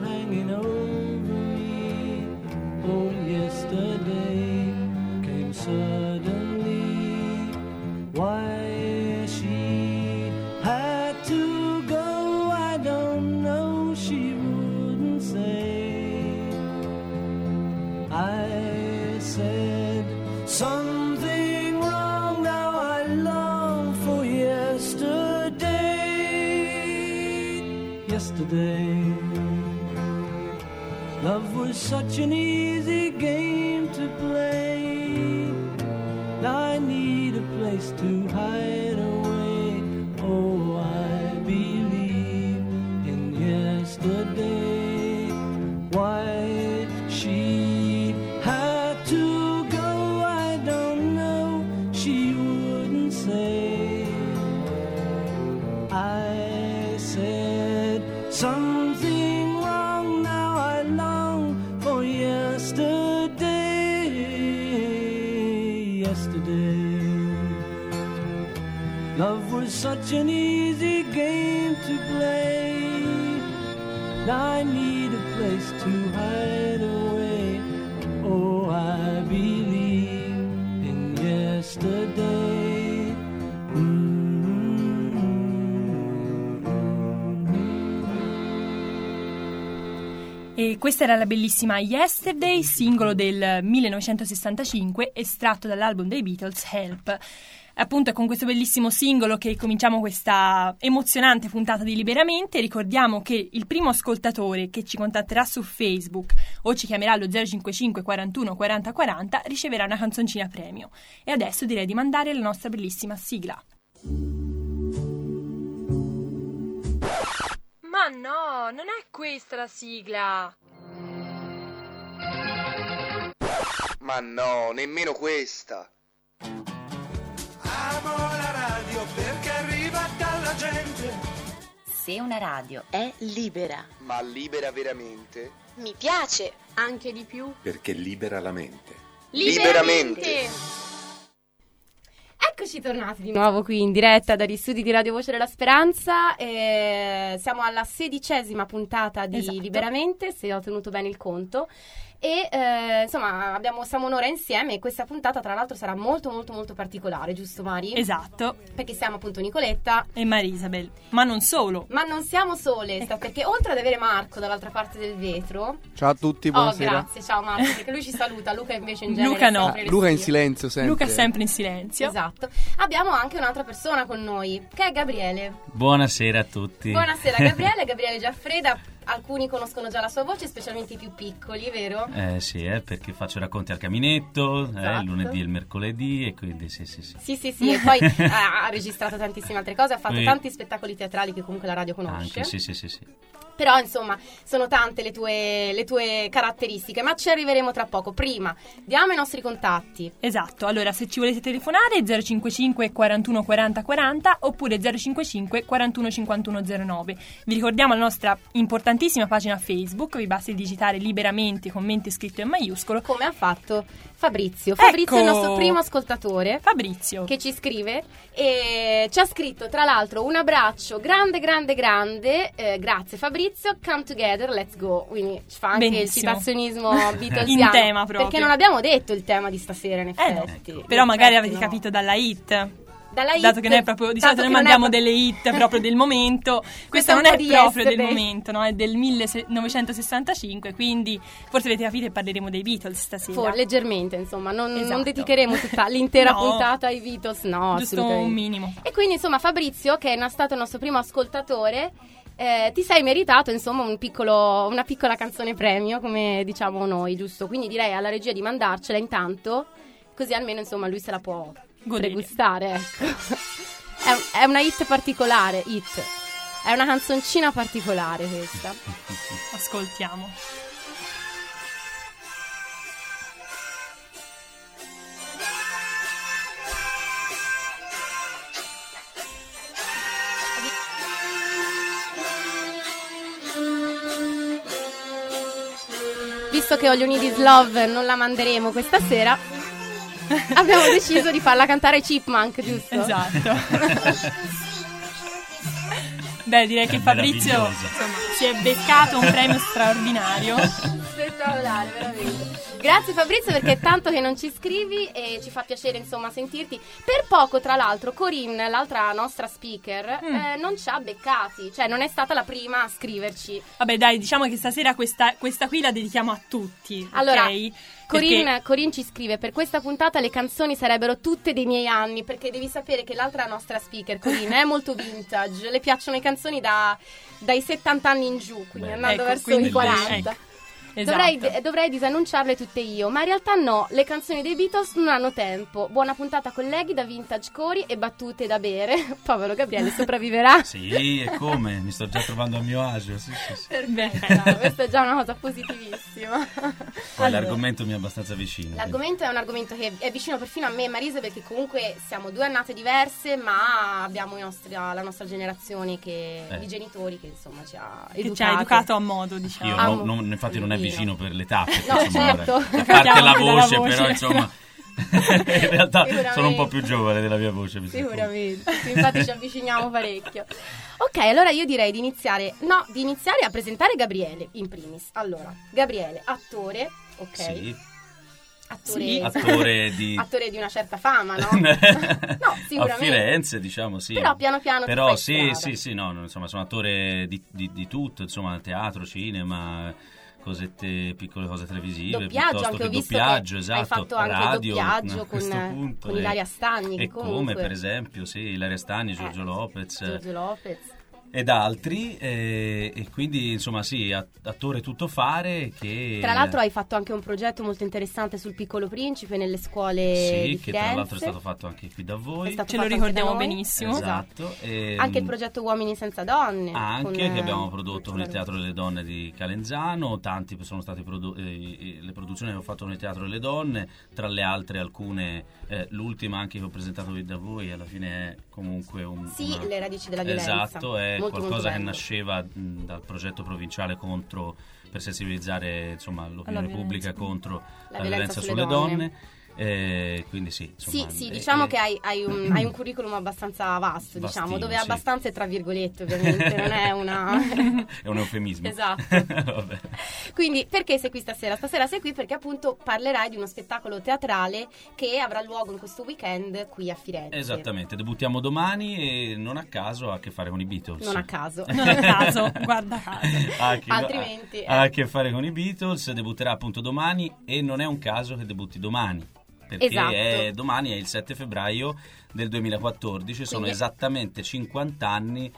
hanging over me. Oh, yesterday came suddenly. Why she had to go, I don't know, she wouldn't say. I said something wrong, now I long for yesterday. Yesterday, love was such an easy game to play. Now I need a place to hide away. Oh, I believe in yesterday. Why she had to go, I don't know, she wouldn't say. I said something wrong, now I long for yesterday. Yesterday, love was such an easy game to play. I need a place to hide away. Oh, I believe in yesterday. E questa era la bellissima Yesterday, singolo del 1965, estratto dall'album dei Beatles Help. Appunto è con questo bellissimo singolo che cominciamo questa emozionante puntata di Liberamente. Ricordiamo che il primo ascoltatore che ci contatterà su Facebook o ci chiamerà allo 055 41 40 40 riceverà una canzoncina premio. E adesso direi di mandare la nostra bellissima sigla. Ma no, non è questa la sigla. Ma no, nemmeno questa. Amo la radio perché arriva dalla gente. Se una radio è libera, ma libera veramente, mi piace anche di più perché libera la mente. Liberamente. Eccoci tornati di nuovo qui in diretta dagli studi di Radio Voce della Speranza. Siamo alla 16ª puntata di Liberamente, se ho tenuto bene il conto. E insomma siamo un'ora insieme e questa puntata tra l'altro sarà molto molto molto particolare, giusto Mari? Esatto. Perché siamo appunto Nicoletta e Maria Isabel. Ma non solo. Ma non siamo sole, ecco. Perché oltre ad avere Marco dall'altra parte del vetro. Ciao a tutti, buonasera. Oh grazie, ciao Marco, perché lui ci saluta, Luca invece in genere. Luca no, Luca in silenzio sempre. Luca è sempre in silenzio. Esatto. Abbiamo anche un'altra persona con noi, che è Gabriele. Buonasera a tutti. Buonasera Gabriele, Gabriele Giaffreda. Alcuni conoscono già la sua voce, specialmente i più piccoli, vero? Sì, perché faccio racconti al caminetto, esatto. Il lunedì e il mercoledì, e quindi sì. Sì, e poi ha registrato tantissime altre cose, ha fatto tanti spettacoli teatrali che comunque la radio conosce. Anche, sì. Però insomma sono tante le tue caratteristiche, ma ci arriveremo tra poco. Prima diamo i nostri contatti. Esatto, allora se ci volete telefonare 055 41 40 40 oppure 055 41 51 09. Vi ricordiamo la nostra importantissima pagina Facebook, vi basta digitare Liberamente con mente scritto in maiuscolo. Come ha fatto Fabrizio, ecco. È il nostro primo ascoltatore, Fabrizio, che ci scrive e ci ha scritto tra l'altro un abbraccio grande, grazie Fabrizio. Come together, let's go. Quindi ci fa anche il citazionismo Beatles in tema proprio. Perché non abbiamo detto il tema di stasera in effetti. No. Però magari avete capito dalla hit. Dato che non è proprio, di solito noi mandiamo delle hit proprio del momento, questa non è proprio del momento, no? È del 1965, quindi forse avete capito che parleremo dei Beatles stasera. Leggermente, insomma, non dedicheremo tutta l'intera puntata ai Beatles, no, giusto un minimo. E quindi insomma Fabrizio, che è stato il nostro primo ascoltatore, ti sei meritato insomma una piccola canzone premio, come diciamo noi, giusto? Quindi direi alla regia di mandarcela intanto, così almeno insomma lui se la può pregustare, ecco. È una hit particolare, è una canzoncina particolare questa. Ascoltiamo. visto che All You Need Is Love non la manderemo questa sera, abbiamo deciso di farla cantare Chipmunk, giusto? Esatto. Beh, direi che Fabrizio, insomma, si è beccato un premio straordinario. Spettacolare, veramente. Grazie Fabrizio, perché è tanto che non ci scrivi e ci fa piacere, insomma, sentirti. Per poco, tra l'altro, Corinne, l'altra nostra speaker, non ci ha beccati, cioè non è stata la prima a scriverci. Vabbè, dai, diciamo che stasera questa qui la dedichiamo a tutti. Allora, okay? Corinne ci scrive: per questa puntata le canzoni sarebbero tutte dei miei anni, perché devi sapere che l'altra nostra speaker, Corinne, è molto vintage, le piacciono le canzoni dai 70 anni in giù, quindi andando verso i 40. Ecco. Esatto. Dovrei disannunciarle tutte io, ma in realtà no, le canzoni dei Beatles non hanno tempo. Buona puntata, colleghi, da Vintage Cori e battute da bere. Povero Gabriele, sopravviverà? Sì, e come? Mi sto già trovando a mio agio. Sì. Perfetto, questa è già una cosa positivissima. Poi allora, l'argomento mi è abbastanza vicino. L'argomento è un argomento che è vicino perfino a me e Marisa, perché comunque siamo due annate diverse, ma abbiamo la nostra generazione, i genitori che insomma ci ha educato a modo, diciamo. Io infatti non è vicino per le tappe, no, insomma, certo. A parte la voce, però insomma in realtà sono un po' più giovane della mia voce, sicuramente. Infatti ci avviciniamo parecchio. Ok, allora io direi di iniziare a presentare Gabriele in primis. Allora, Gabriele, attore, ok? Sì. Attore di una certa fama, no? No, sicuramente. A Firenze, diciamo, sì. Però piano piano. Però sì, insomma, sono attore di tutto, insomma, teatro, cinema, piccole cose televisive, doppiaggio, piuttosto che doppiaggio, esatto, hai fatto anche radio, doppiaggio con Ilaria Stagni, e come per esempio, sì, Ilaria Stagni, Giorgio Lopez ed altri, e quindi insomma sì, attore tuttofare. Che tra l'altro hai fatto anche un progetto molto interessante sul Piccolo Principe nelle scuole di Firenze, che tra l'altro è stato fatto anche qui da voi, ce lo ricordiamo benissimo, esatto. Anche il progetto Uomini Senza Donne, che abbiamo prodotto con il Teatro delle Donne di Calenzano. Tanti sono state le produzioni che ho fatto con il Teatro delle Donne, tra le altre alcune, l'ultima anche che ho presentato qui da voi, alla fine è comunque Le Radici della Violenza, esatto, è qualcosa che nasceva dal progetto provinciale per sensibilizzare, insomma, l'opinione pubblica contro la violenza sulle donne. Quindi sì, insomma, sì, diciamo che hai un curriculum abbastanza vasto, vastino, diciamo, dove abbastanza è tra virgolette, ovviamente non è è un eufemismo, esatto. Vabbè. Quindi perché sei qui stasera? Sei qui perché appunto parlerai di uno spettacolo teatrale che avrà luogo in questo weekend qui a Firenze. Esattamente, debuttiamo domani e non a caso ha a che fare con i Beatles. Non a caso guarda caso. Altrimenti ha a che fare con i Beatles, debutterà appunto domani e non è un caso che debutti domani, perché esatto, domani è il 7 febbraio del 2014, sono esattamente 50 anni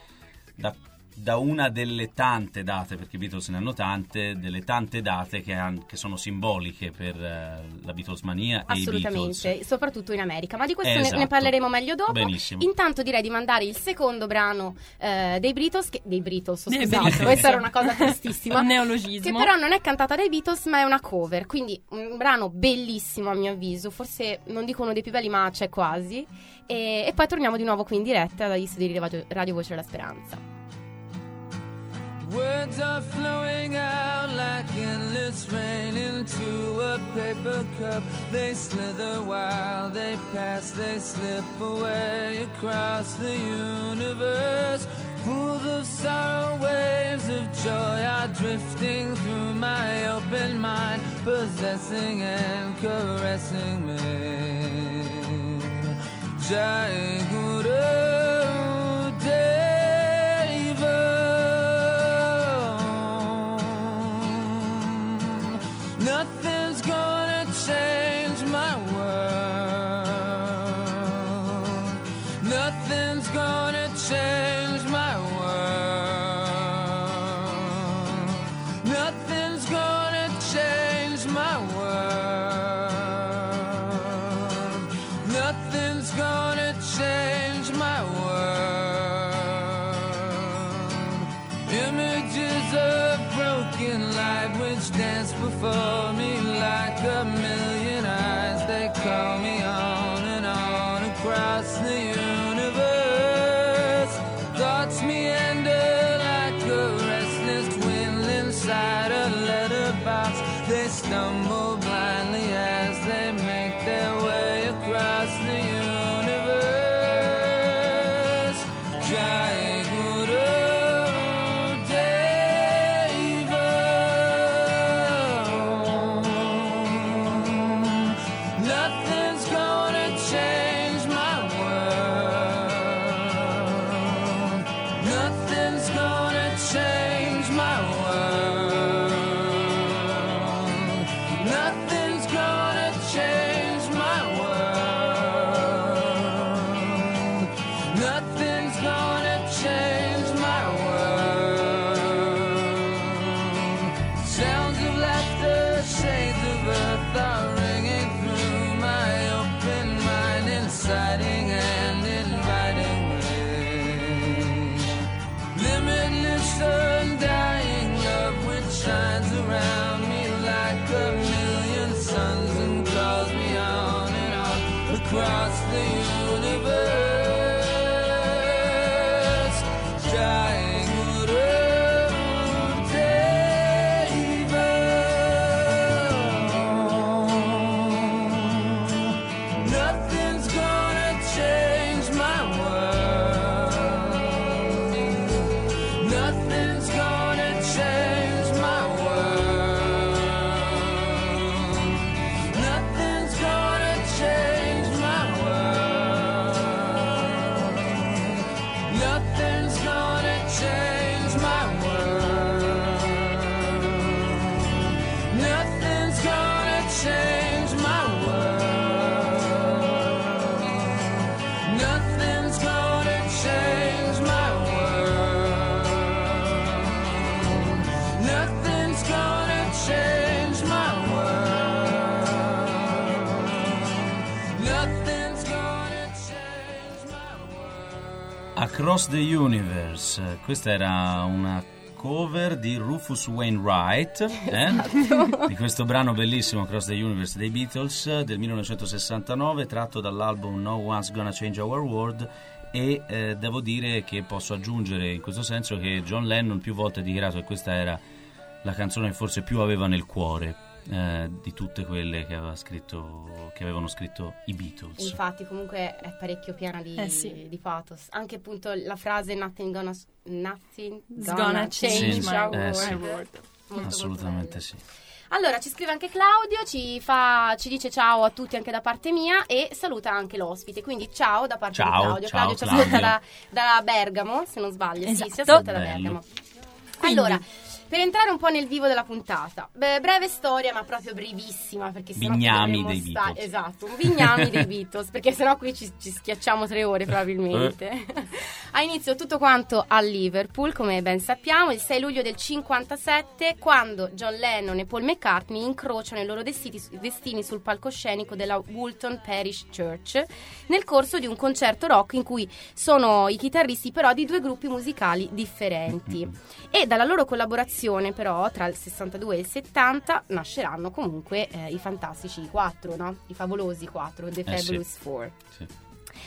da una delle tante date, perché i Beatles ne hanno tante, delle tante date che sono simboliche per la Beatlesmania e i Beatles. Assolutamente, soprattutto in America, ma di questo ne parleremo meglio dopo. Benissimo. Intanto direi di mandare il secondo brano dei Beatles. Questa era una cosa tristissima, un neologismo, che però non è cantata dai Beatles ma è una cover, quindi un brano bellissimo a mio avviso, forse non dico uno dei più belli ma c'è quasi, e poi torniamo di nuovo qui in diretta dagli studi di Radio Voce della Speranza. Words are flowing out like endless rain into a paper cup. They slither while they pass, they slip away across the universe. Pools of sorrow, waves of joy are drifting through my open mind, possessing and caressing me. Jai Guru Dev. Nothing's gonna change my world. Nothing's gonna change my world. Nothing's gonna change my world. Nothing's gonna change my world. Images of broken light which dance before. Across the Universe. Questa era una cover di Rufus Wainwright, esatto. Di questo brano bellissimo Across the Universe dei Beatles del 1969, tratto dall'album No One's Gonna Change Our World. E devo dire che posso aggiungere in questo senso che John Lennon più volte ha dichiarato che questa era la canzone che forse più aveva nel cuore di tutte quelle che aveva scritto, che avevano scritto i Beatles. Infatti comunque è parecchio piena di pathos, anche appunto la frase nothing's gonna change our world. Assolutamente sì. Allora ci scrive anche Claudio, ci dice ciao a tutti anche da parte mia e saluta anche l'ospite, quindi ciao da parte di Claudio. Claudio ci ascolta da Bergamo, se non sbaglio. Esatto. Sì, si ascolta da Bergamo. Quindi. Allora, per entrare un po' nel vivo della puntata, breve storia ma proprio brevissima, perché sennò bignami dei Beatles. Esatto, un bignami dei Beatles, perché sennò qui ci schiacciamo 3 ore probabilmente. Ha inizio tutto quanto a Liverpool, come ben sappiamo, il 6 luglio del 57, quando John Lennon e Paul McCartney incrociano i loro destini sul palcoscenico della Woolton Parish Church nel corso di un concerto rock in cui sono i chitarristi però di 2 gruppi musicali differenti, e dalla loro collaborazione però tra il 62 e il 70 nasceranno comunque i fantastici 4, no? I favolosi 4, The Fabulous Four. Sì.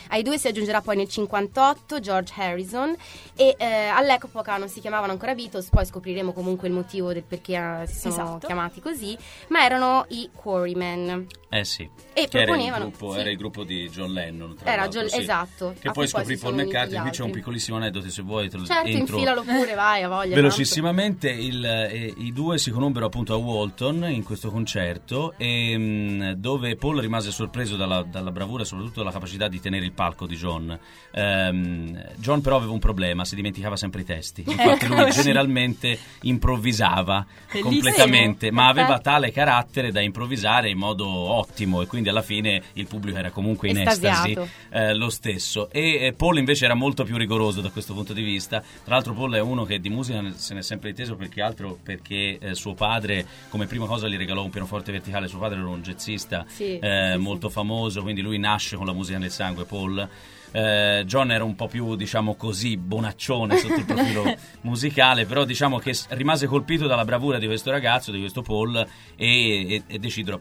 Ai 2 si aggiungerà poi nel 58 George Harrison e all'epoca non si chiamavano ancora Beatles, poi scopriremo comunque il motivo del perché si sono chiamati così, ma erano i Quarrymen. E proponevano era il gruppo di John Lennon, tra l'altro. Esatto. Che poi scoprì Paul McCartney, qui c'è un piccolissimo aneddoto se vuoi infilalo pure, vai, a voglia. Velocissimamente i 2 si conobbero appunto a Walton in questo concerto e, dove Paul rimase sorpreso dalla bravura e soprattutto dalla capacità di tenere il palco di John. John però aveva un problema, si dimenticava sempre i testi, infatti lui generalmente improvvisava completamente, ma aveva tale carattere da improvvisare in modo ottimo e quindi alla fine il pubblico era comunque in estasi lo stesso. E Paul invece era molto più rigoroso da questo punto di vista. Tra l'altro Paul è uno che di musica se ne è sempre inteso perché suo padre come prima cosa gli regalò un pianoforte verticale. Suo padre era un jazzista molto famoso, quindi lui nasce con la musica nel sangue, Paul. John era un po' più, diciamo così, bonaccione sotto il profilo musicale, però diciamo che rimase colpito dalla bravura di questo ragazzo, di questo Paul, e decisero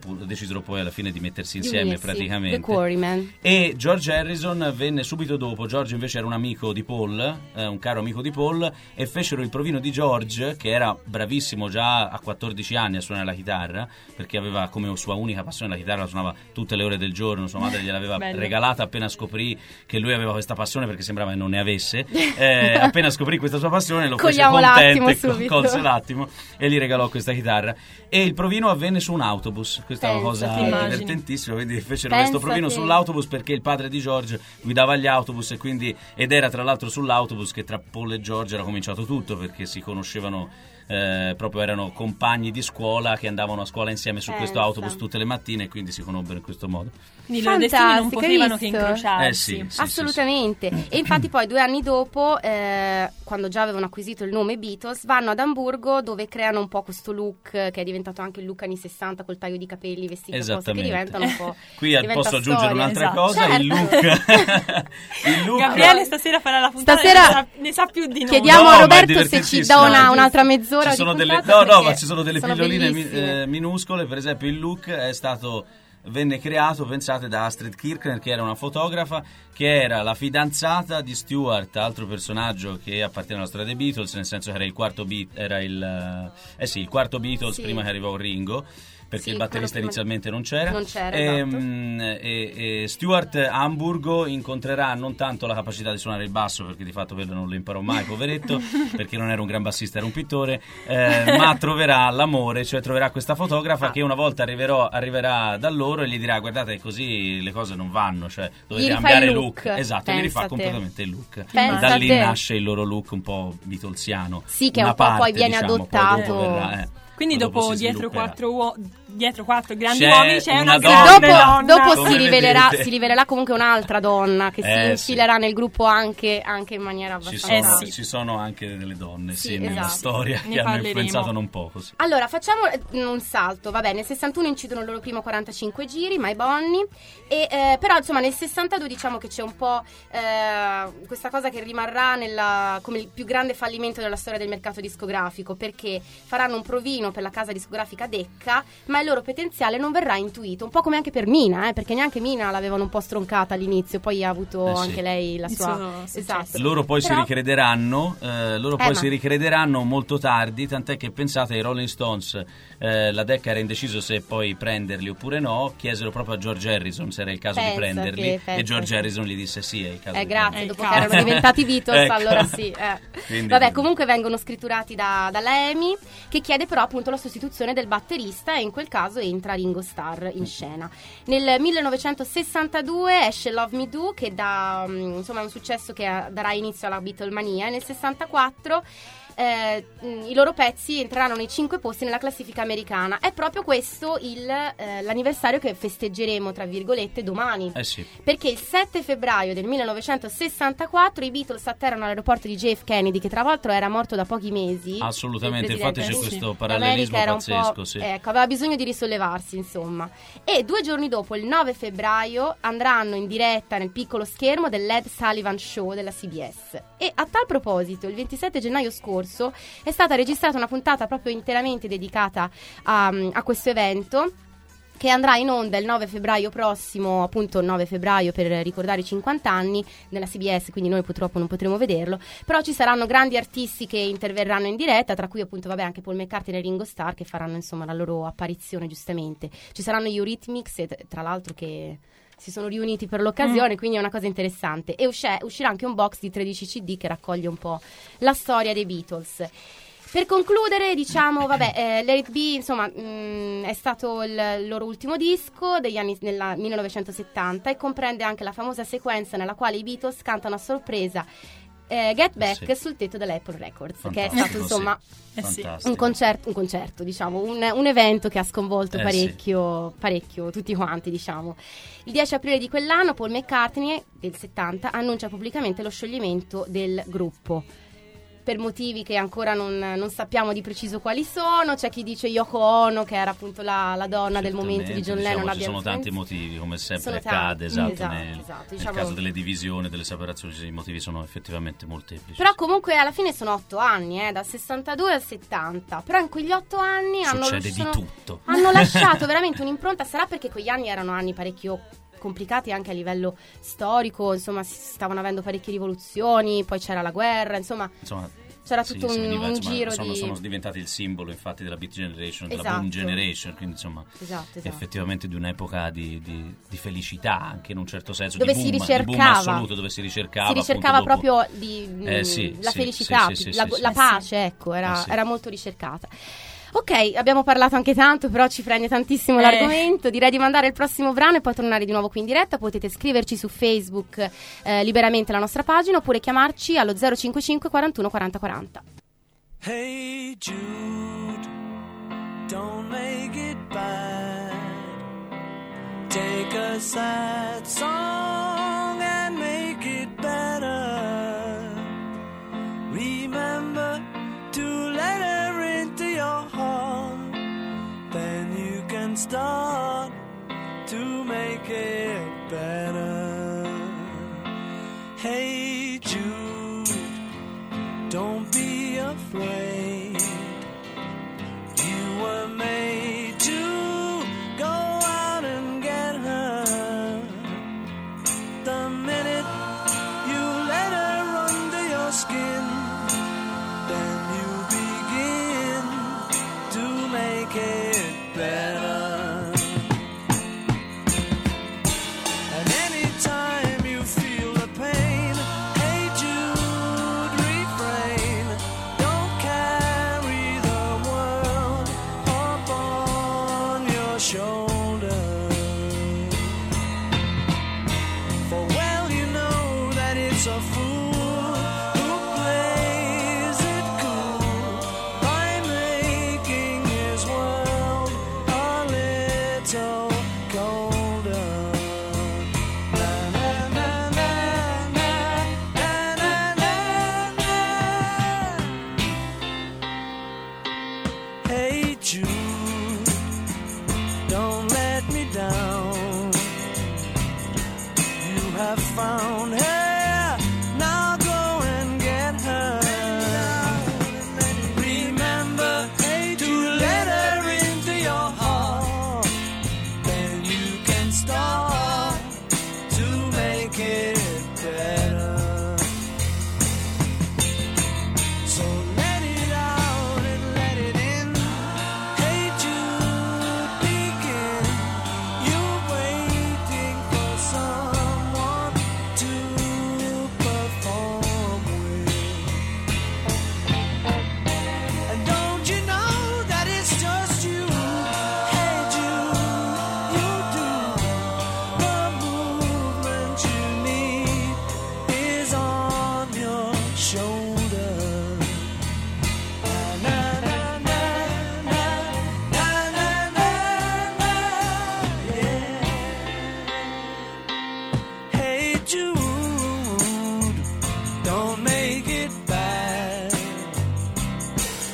poi alla fine di mettersi insieme praticamente. The Quarrymen. E George Harrison venne subito dopo. George invece era un amico di Paul, un caro amico di Paul, e fecero il provino di George, che era bravissimo già a 14 anni a suonare la chitarra, perché aveva come sua unica passione la chitarra, la suonava tutte le ore del giorno, sua madre gliel'aveva regalata appena scoprì che lui aveva questa passione, perché sembrava che non ne avesse. Appena scoprì questa sua passione lo fece contente, colse l'attimo e gli regalò questa chitarra. E il provino avvenne su un autobus, questa è una cosa divertentissima, quindi fecero questo provino sull'autobus perché il padre di George guidava gli autobus ed era tra l'altro sull'autobus che tra Paul e George era cominciato tutto, perché si conoscevano proprio, erano compagni di scuola che andavano a scuola insieme su questo autobus tutte le mattine, e quindi si conobbero in questo modo. Quindi loro destini non potevano che incrociarsi. Assolutamente. E infatti poi 2 anni dopo, quando già avevano acquisito il nome Beatles, vanno ad Amburgo, dove creano un po' questo look che è diventato anche il look anni 60 col taglio di capelli, vestiti apposta, che diventano un po' qui posso aggiungere un'altra cosa, certo. il look Gabriele stasera farà la puntata, stasera ne sa più di noi. Chiediamo a Roberto se ci dà un'altra mezz'ora. Ma ci sono delle pilloline minuscole. Per esempio il look venne creato, pensate, da Astrid Kirchner, che era una fotografa, che era la fidanzata di Stewart, altro personaggio che appartiene alla storia dei Beatles, nel senso che era il quarto Beatles prima che arrivò Ringo, perché il batterista inizialmente non c'era e Stewart a Amburgo incontrerà non tanto la capacità di suonare il basso, perché di fatto quello non lo imparò mai, poveretto, perché non era un gran bassista, era un pittore, ma troverà l'amore, cioè troverà questa fotografa che una volta arriverà da loro e gli dirà: guardate, così le cose non vanno, cioè dovete cambiare look. Esatto, gli rifà completamente il look. Da lì nasce il loro look un po' beatlesiano, che un po' poi viene adottato. Quindi dopo dietro 4 uomini dietro quattro grandi uomini c'è una grande donna. Dopo si rivelerà comunque un'altra donna che si infilerà nel gruppo anche in maniera abbastanza. Ci sono anche delle donne nella storia ne che hanno influenzato non poco. Sì. Allora facciamo un salto, va bene. Nel 61 incidono il loro primo 45 giri, My Bonnie, e però insomma nel 62 diciamo che c'è un po' questa cosa che rimarrà come il più grande fallimento della storia del mercato discografico, perché faranno un provino per la casa discografica Decca, ma il loro potenziale non verrà intuito, un po' come anche per Mina, perché neanche Mina l'avevano un po' stroncata all'inizio, poi ha avuto anche lei la sua. Esatto. Loro poi si ricrederanno, molto tardi, tant'è che pensate ai Rolling Stones, la Decca era indeciso se poi prenderli oppure no, chiesero proprio a George Harrison se era il caso di prenderli e George Harrison gli disse sì, è il caso. Grazie, dopo che erano diventati Beatles, allora sì. Vabbè, comunque vengono scritturati dalla Amy, che chiede però appunto la sostituzione del batterista e in quel caso entra Ringo Starr in scena. Nel 1962 esce Love Me Do, che dà insomma un successo che darà inizio alla Beatlemania, e nel 64 i loro pezzi entreranno nei 5 posti nella classifica americana. È proprio questo l'anniversario che festeggeremo tra virgolette domani, perché il 7 febbraio del 1964 i Beatles atterrano all'aeroporto di JFK Kennedy, che tra l'altro era morto da pochi mesi. Assolutamente, infatti c'è questo parallelismo pazzesco, ecco, aveva bisogno di risollevarsi insomma. E 2 giorni dopo, il 9 febbraio, andranno in diretta nel piccolo schermo dell'Ed Sullivan Show della CBS. E a tal proposito, il 27 gennaio scorso è stata registrata una puntata proprio interamente dedicata a questo evento, che andrà in onda il 9 febbraio prossimo, appunto il 9 febbraio per ricordare i 50 anni nella CBS, quindi noi purtroppo non potremo vederlo, però ci saranno grandi artisti che interverranno in diretta, tra cui appunto anche Paul McCartney e Ringo Starr, che faranno insomma la loro apparizione giustamente. Ci saranno gli Eurythmics, tra l'altro, che si sono riuniti per l'occasione, quindi è una cosa interessante. E uscirà anche un box di 13 CD che raccoglie un po' la storia dei Beatles. Per concludere, diciamo, Let It Be, insomma, è stato il loro ultimo disco degli anni 1970 e comprende anche la famosa sequenza nella quale i Beatles cantano a sorpresa Get Back sul tetto dell'Apple Records. Fantastico, che è stato insomma un concerto, diciamo un evento che ha sconvolto parecchio tutti quanti, diciamo. Il 10 aprile di quell'anno Paul McCartney del 70 annuncia pubblicamente lo scioglimento del gruppo, per motivi che ancora non sappiamo di preciso quali sono. C'è chi dice Yoko Ono, che era appunto la donna del momento di John Lennon. Ci sono tanti motivi, come sempre accade, nel caso delle divisioni, delle separazioni, i motivi sono effettivamente molteplici. Però comunque alla fine sono 8 anni, dal 62 al 70, però in quegli 8 anni hanno lasciato veramente un'impronta. Sarà perché quegli anni erano anni parecchio complicati anche a livello storico, insomma si stavano avendo parecchie rivoluzioni, poi c'era la guerra, insomma c'era tutto un giro di... Sono diventati il simbolo infatti della Beat Generation, della Boom Generation, quindi insomma effettivamente di un'epoca di felicità anche in un certo senso, dove si ricercava proprio la felicità, la pace, ecco, era molto ricercata. Ok, abbiamo parlato anche tanto, però ci prende tantissimo l'argomento. Direi di mandare il prossimo brano e poi tornare di nuovo qui in diretta. Potete scriverci su Facebook liberamente, la nostra pagina, oppure chiamarci allo 055 41 40 40. Hey Jude, don't make it bad. Take a sad song and make it better. Remember to let it then you can start to make it better. Hey Jude, don't be afraid. You were made to go out and get her. The minute you let her under your skin, then you begin to make it better. Anytime you feel the pain, hey Jude, refrain, don't care. that you don't let me down. You have found her, now go and get her. Remember to let her into your heart, then you can start to make it better. So let it out and let it in. Hate you begin. You're waiting for someone to perform with. And don't you know that it's just you? Hate you, you do. The movement you need is on your shoulder. Hey Jude, don't make it bad.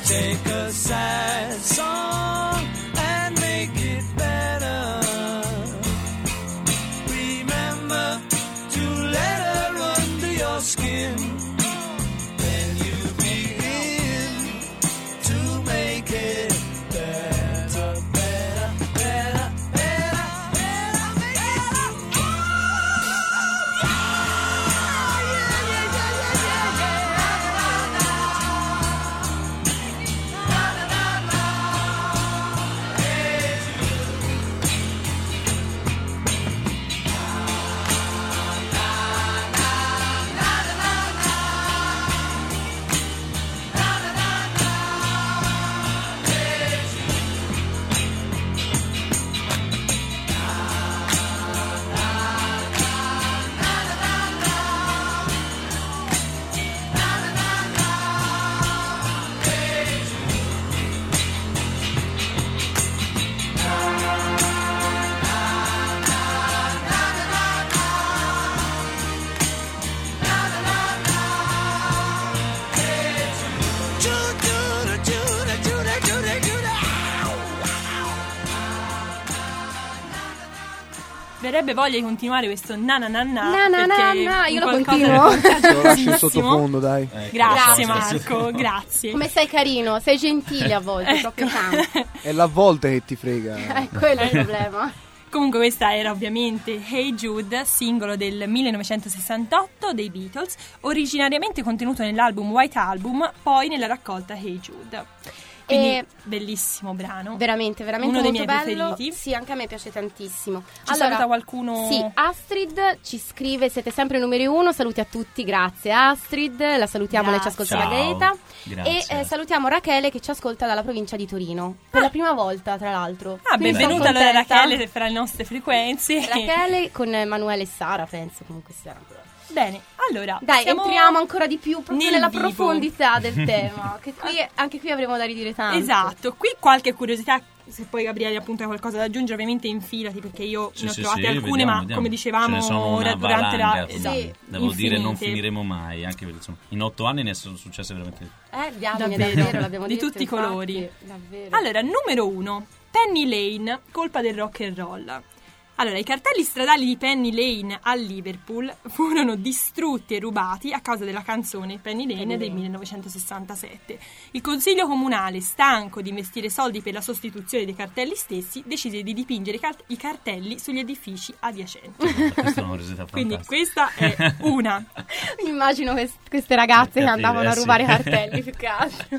Take a sad song and make it better. Remember to let her under your skin, then you begin to make it better, better, better, better, better, better. Verrebbe voglia di continuare questo na na na na, na, na, perché na, na. Io lo continuo. Lo lascio in sottofondo, dai. Grazie Marco, grazie. Come sei carino, sei gentile a volte, proprio tanto. È la volta che ti frega. Quello è il problema. Comunque questa era ovviamente Hey Jude, singolo del 1968 dei Beatles, originariamente contenuto nell'album White Album, poi nella raccolta Hey Jude. Quindi, bellissimo brano, veramente, veramente uno dei miei preferiti. Sì, anche a me piace tantissimo. Ci saluta qualcuno? Sì, Astrid ci scrive: siete sempre numeri uno, saluti a tutti. Grazie Astrid, la salutiamo, lei ci ascolta da Gaeta. E salutiamo Rachele che ci ascolta dalla provincia di Torino per la prima volta, tra l'altro. Benvenuta allora Rachele fra le nostre frequenze. Rachele con Emanuele e Sara, penso comunque sia. Bene, allora dai, entriamo ancora di più proprio nella vivo. Profondità del tema, che qui, anche qui avremo da ridire tanto. Esatto, qui qualche curiosità, se poi Gabriele appunto ha qualcosa da aggiungere ovviamente infilati, perché io ne ho trovate alcune vediamo, ma come dicevamo ora durante la devo infinite. Dire non finiremo mai, anche perché insomma, in 8 anni ne sono successe veramente davvero l'abbiamo di detto, tutti i colori davvero. Allora, numero 1, Penny Lane, colpa del rock and roll. Allora, i cartelli stradali di Penny Lane a Liverpool furono distrutti e rubati a causa della canzone Penny Lane del 1967. Il consiglio comunale, stanco di investire soldi per la sostituzione dei cartelli stessi, decise di dipingere i cartelli sugli edifici adiacenti. Questa è una curiosità fantastica. Quindi questa è una. Immagino queste ragazze che andavano a rubare cartelli più che altro.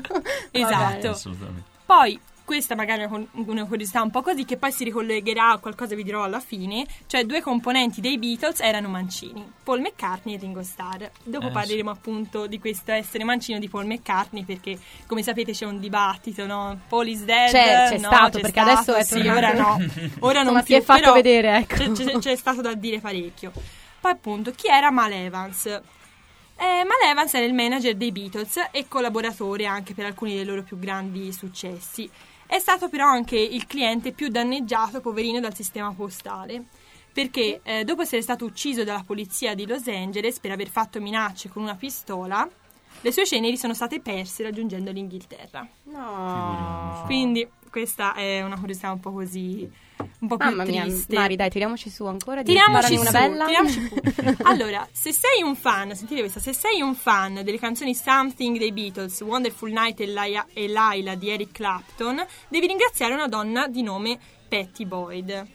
Esatto. Assolutamente. Poi... questa magari è una curiosità un po' così, che poi si ricollegherà a qualcosa vi dirò alla fine, cioè 2 componenti dei Beatles erano mancini, Paul McCartney e Ringo Starr. Dopo parleremo appunto di questo essere mancino di Paul McCartney, perché come sapete c'è un dibattito, no? Paul is dead, c'è stato, adesso è tornato. Ora non si è fatto vedere, ecco. C'è stato da dire parecchio. Poi appunto, chi era Mal Evans? Mal Evans era il manager dei Beatles e collaboratore anche per alcuni dei loro più grandi successi. È stato però anche il cliente più danneggiato, poverino, dal sistema postale, perché dopo essere stato ucciso dalla polizia di Los Angeles per aver fatto minacce con una pistola, Le sue ceneri sono state perse raggiungendo l'Inghilterra. No. Quindi questa è una curiosità un po' così, un po' più triste. Mari, dai, tiriamoci su ancora. Tiriamoci su, una bella. Allora, se sei un fan, sentite questa, se sei un fan delle canzoni Something dei Beatles, Wonderful Night e Laila di Eric Clapton, devi ringraziare una donna di nome Patty Boyd.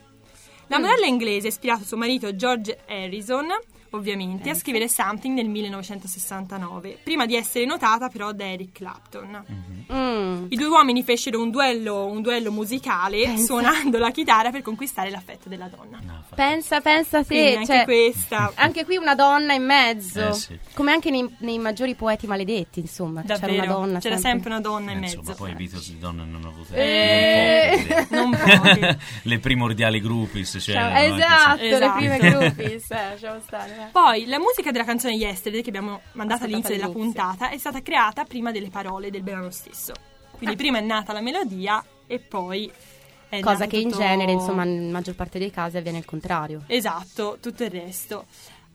La modella inglese ha ispirato suo marito George Harrison, ovviamente, a scrivere Something nel 1969, prima di essere notata però da Eric Clapton. Mm-hmm. I due uomini fecero un duello musicale, suonando la chitarra per conquistare l'affetto della donna. No, pensa te, anche, cioè, questa. Anche qui una donna in mezzo, sì. Come anche nei maggiori poeti maledetti, insomma. Davvero, c'era una donna, c'era sempre una donna in mezzo. Insomma, poi i Beatles di donna non avevano non le primordiali groupies, cioè, esatto, le prime groupies, lasciamo stare. Poi la musica della canzone Yesterday, che abbiamo mandato all'inizio della puntata, è stata creata prima delle parole del brano stesso. Quindi prima è nata la melodia e poi è cosa che in genere, insomma, nella maggior parte dei casi avviene il contrario. Esatto, tutto il resto.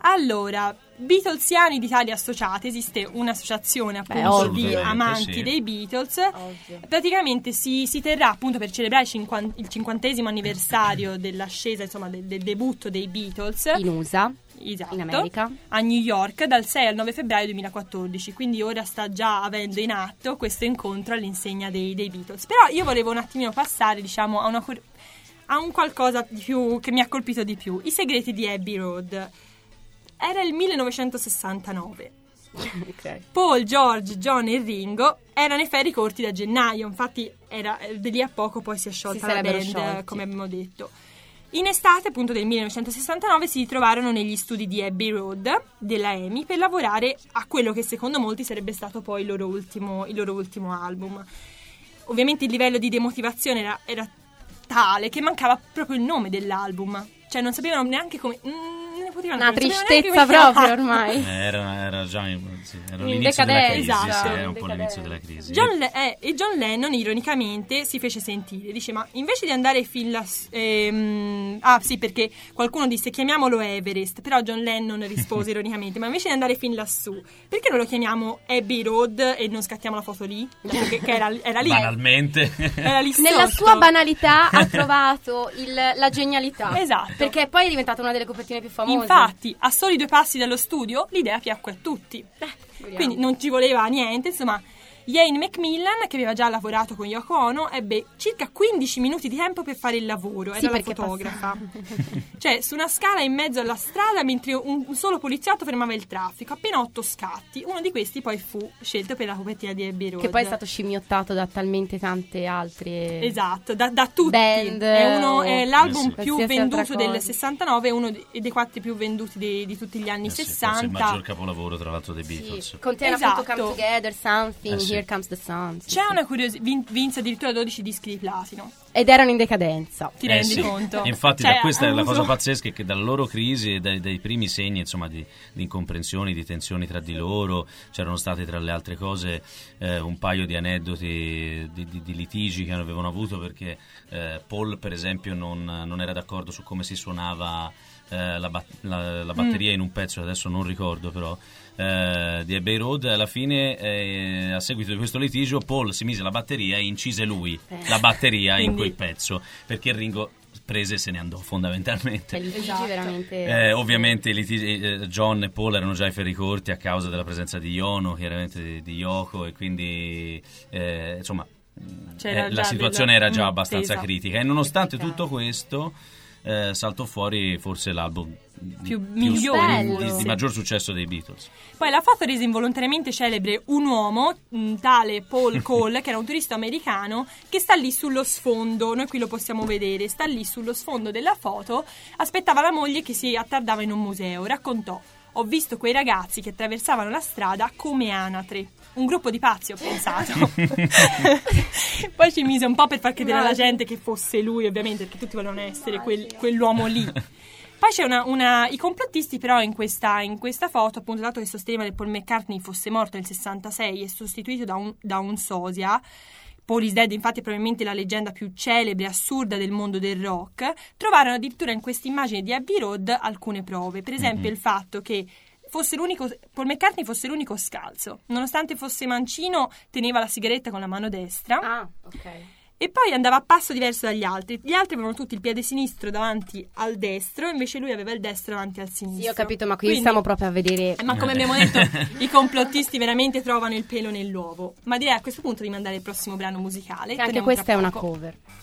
Allora, Beatlesiani d'Italia Associata, esiste un'associazione appunto di amanti dei Beatles. Ovvio. Praticamente si terrà appunto per celebrare il 50° anniversario dell'ascesa, insomma, del debutto dei Beatles in USA. Esatto, in America, a New York, dal 6 al 9 febbraio 2014. Quindi ora sta già avendo in atto questo incontro all'insegna dei Beatles. Però io volevo un attimino passare, diciamo, a un qualcosa di più che mi ha colpito di più. I segreti di Abbey Road. Era il 1969. Okay. Paul, George, John e Ringo erano ai ferri corti da gennaio. Infatti era di lì a poco, poi si è sciolta la band, come abbiamo detto. In estate appunto del 1969 si ritrovarono negli studi di Abbey Road della EMI per lavorare a quello che secondo molti sarebbe stato poi il loro ultimo album. Ovviamente il livello di demotivazione era tale che mancava proprio il nome dell'album, cioè non sapevano neanche come una tristezza proprio ormai. Era già l'inizio della crisi, esatto. Era un po' l'inizio della crisi. John Lennon ironicamente si fece sentire, dice: ma invece di andare fin là, perché qualcuno disse chiamiamolo Everest, però John Lennon rispose ironicamente: ma invece di andare fin lassù, perché non lo chiamiamo Abbey Road e non scattiamo la foto lì? Che era lì. Banalmente. Era lì nella sua banalità ha trovato la genialità. Esatto. Perché poi è diventata una delle copertine più famose. Infatti, a soli 2 passi dallo studio, l'idea piacque a tutti. Quindi non ci voleva niente, insomma. Ian McMillan, che aveva già lavorato con Yoko Ono, ebbe circa 15 minuti di tempo per fare il lavoro. Era una fotografa. Cioè, su una scala in mezzo alla strada, mentre un solo poliziotto fermava il traffico. Appena 8 scatti. Uno di questi poi fu scelto per la copertina di Abbey Road, che poi è stato scimmiottato da talmente tante altre. Esatto, da tutti. Band, è l'album più venduto del 69, è uno dei 4 più venduti di tutti gli anni 60. È il maggior capolavoro, tra l'altro, dei Beatles. Sì. Contiene appunto Come Together, Something, Here Comes the Sun. C'è una curiosità, vinse addirittura 12 dischi di platino. Ed erano in decadenza. Ti rendi conto? Infatti, cioè, questa è la cosa pazzesca, è che dalla loro crisi e dai primi segni, insomma, di incomprensioni, di tensioni tra di loro, c'erano state tra le altre cose un paio di aneddoti di litigi che avevano avuto perché Paul, per esempio, non era d'accordo su come si suonava la batteria in un pezzo che adesso non ricordo, però di Abbey Road. Alla fine, a seguito di questo litigio, Paul si mise la batteria e incise lui la batteria in quel pezzo, perché Ringo prese e se ne andò, fondamentalmente. Esatto. Veramente... ovviamente John e Paul erano già ai ferri corti a causa della presenza di Yono, chiaramente di Yoko, e quindi insomma la situazione era già abbastanza critica, e nonostante tutto questo saltò fuori forse l'album di maggior successo dei Beatles. Poi la foto rese involontariamente celebre un uomo, tale Paul Cole, che era un turista americano che sta lì sullo sfondo. Noi qui lo possiamo vedere, sta lì sullo sfondo della foto, aspettava la moglie che si attardava in un museo. Raccontò: ho visto quei ragazzi che attraversavano la strada come anatre. Un gruppo di pazzi, ho pensato. Poi ci mise un po' per far credere alla gente che fosse lui, ovviamente, perché tutti volevano essere quell'uomo lì. Poi c'è i complottisti, però, in questa foto, appunto, dato che sosteneva che Paul McCartney fosse morto nel 66 e sostituito da un sosia. Paul is Dead, infatti, è probabilmente la leggenda più celebre e assurda del mondo del rock. Trovarono addirittura in questa immagine di Abbey Road alcune prove, per esempio il fatto che Paul McCartney fosse l'unico scalzo. Nonostante fosse mancino, teneva la sigaretta con la mano destra. Ah, ok. E poi andava a passo diverso dagli altri. Gli altri avevano tutti il piede sinistro davanti al destro, invece lui aveva il destro davanti al sinistro. Sì, ho capito, ma qui quindi stiamo proprio a vedere... Ma come abbiamo detto, i complottisti veramente trovano il pelo nell'uovo. Ma direi a questo punto di mandare il prossimo brano musicale. Che anche questa è una cover. Come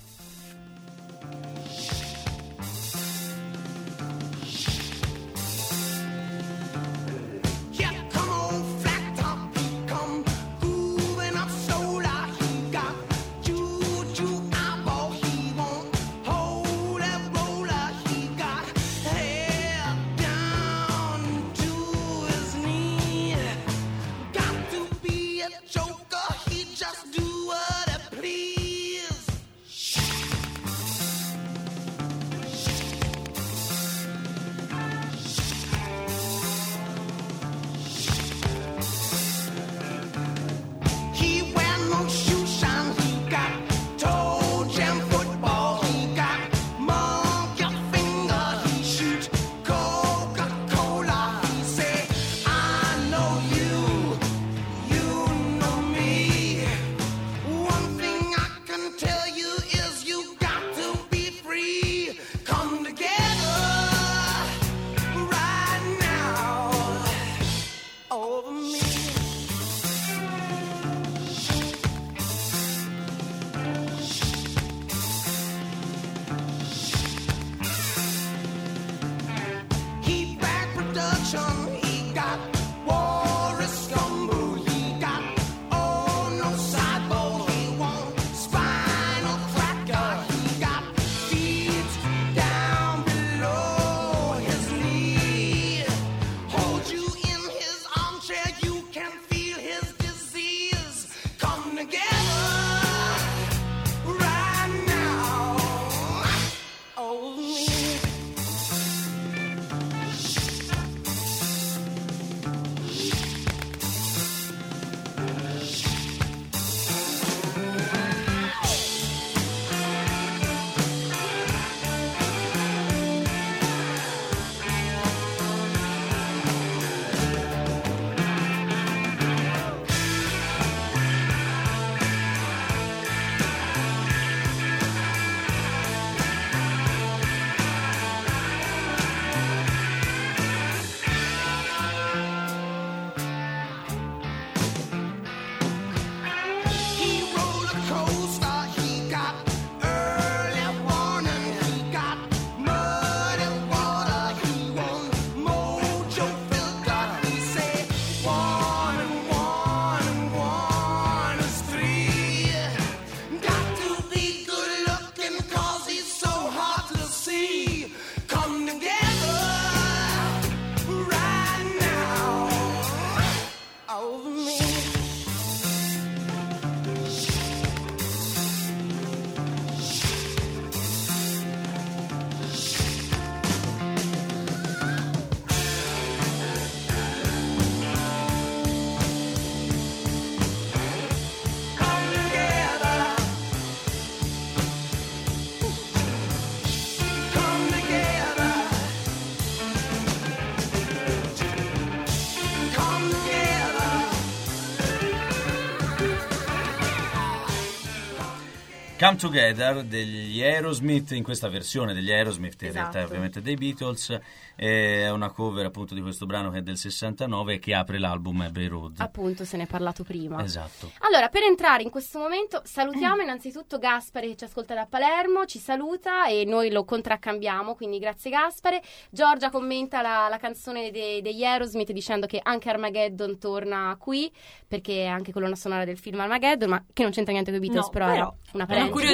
Together degli Aerosmith, in questa versione degli Aerosmith, in realtà ovviamente dei Beatles, è una cover appunto di questo brano che è del 69 che apre l'album Abbey Road. Appunto, se ne è parlato prima. Esatto. Allora, per entrare in questo momento salutiamo innanzitutto Gaspare che ci ascolta da Palermo, ci saluta e noi lo contraccambiamo, quindi grazie Gaspare. Giorgia commenta la canzone degli Aerosmith dicendo che anche Armageddon torna qui perché è anche colonna sonora del film Armageddon, ma che non c'entra niente con i Beatles, no, però una curiosità.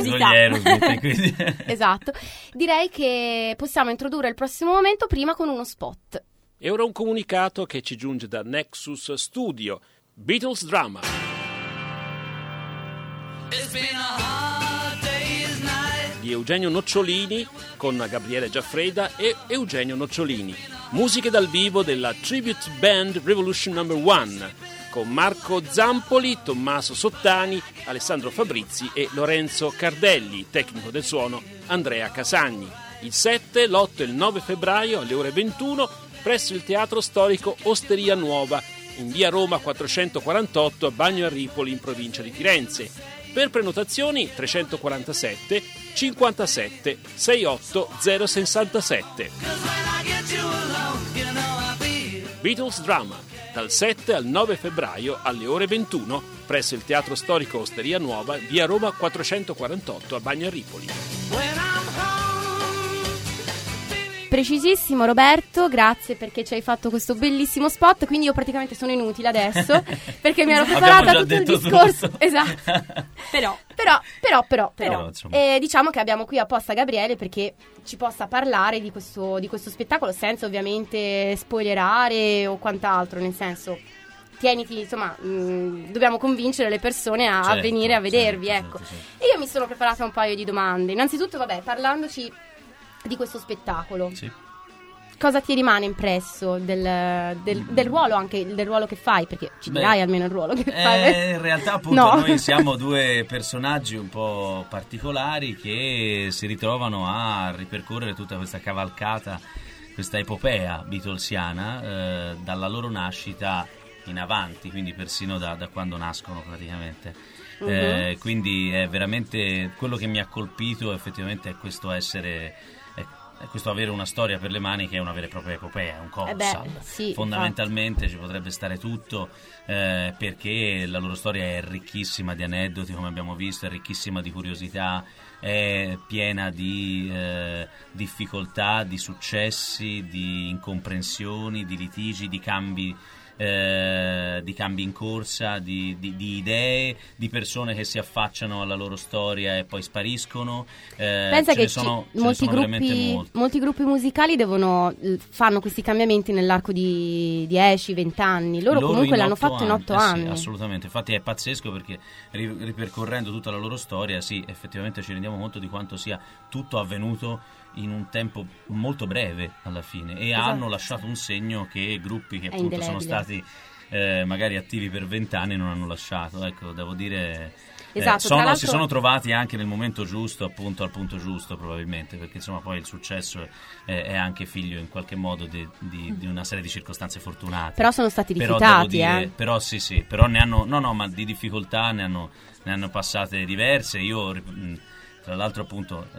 Esatto. Direi che possiamo introdurre il prossimo momento, prima con uno spot. E ora un comunicato che ci giunge da Nexus Studio. Beatles Drama. Di Eugenio Nocciolini con Gabriele Giaffreda e Eugenio Nocciolini. Musiche dal vivo della Tribute Band Revolution No. 1. Con Marco Zampoli, Tommaso Sottani, Alessandro Fabrizi e Lorenzo Cardelli, tecnico del suono Andrea Casagni. Il 7, l'8 e il 9 febbraio alle ore 21 presso il teatro storico Osteria Nuova, in via Roma 448 a Bagno a Ripoli, in provincia di Firenze. Per prenotazioni 347 57 68 067. Beatles Drama, dal 7 al 9 febbraio alle ore 21 presso il teatro storico Osteria Nuova, via Roma 448 a Bagno a Ripoli. Precisissimo Roberto, grazie perché ci hai fatto questo bellissimo spot, quindi io praticamente sono inutile adesso perché mi ero preparata tutto il discorso. Tutto. Esatto. Però, diciamo che abbiamo qui apposta Gabriele perché ci possa parlare di questo spettacolo senza ovviamente spoilerare o quant'altro, nel senso dobbiamo convincere le persone a venire a vedervi, Certo. E io mi sono preparata un paio di domande. Innanzitutto, parlandoci di questo spettacolo, sì, cosa ti rimane impresso del ruolo, anche del ruolo che fai, perché ci dirai almeno il ruolo che fai. In realtà appunto Noi siamo due personaggi un po' particolari che si ritrovano a ripercorrere tutta questa cavalcata, questa epopea beatlesiana dalla loro nascita in avanti, quindi persino da quando nascono praticamente. Uh-huh. Quindi è veramente quello che mi ha colpito effettivamente è questo essere, è questo avere una storia per le mani che è una vera e propria epopea, un colossal. Sì, fondamentalmente infatti. Ci potrebbe stare tutto perché la loro storia è ricchissima di aneddoti, come abbiamo visto, è ricchissima di curiosità, è piena di difficoltà, di successi, di incomprensioni, di litigi, di cambi in corsa, di idee, di persone che si affacciano alla loro storia e poi spariscono. Pensa che molti gruppi musicali fanno questi cambiamenti nell'arco di 10-20 anni. Loro comunque l'hanno fatto in 8 anni. Sì, assolutamente, infatti è pazzesco perché ripercorrendo tutta la loro storia, sì, effettivamente ci rendiamo conto di quanto sia tutto avvenuto in un tempo molto breve alla fine, e hanno lasciato un segno che gruppi che appunto sono stati magari attivi per 20 anni non hanno lasciato, devo dire. Si sono trovati anche nel momento giusto, appunto al punto giusto probabilmente, perché insomma poi il successo è anche figlio in qualche modo di una serie di circostanze fortunate. Però sono stati rifiutati, Però sì, però ne hanno, ma di difficoltà ne hanno passate diverse. Io tra l'altro appunto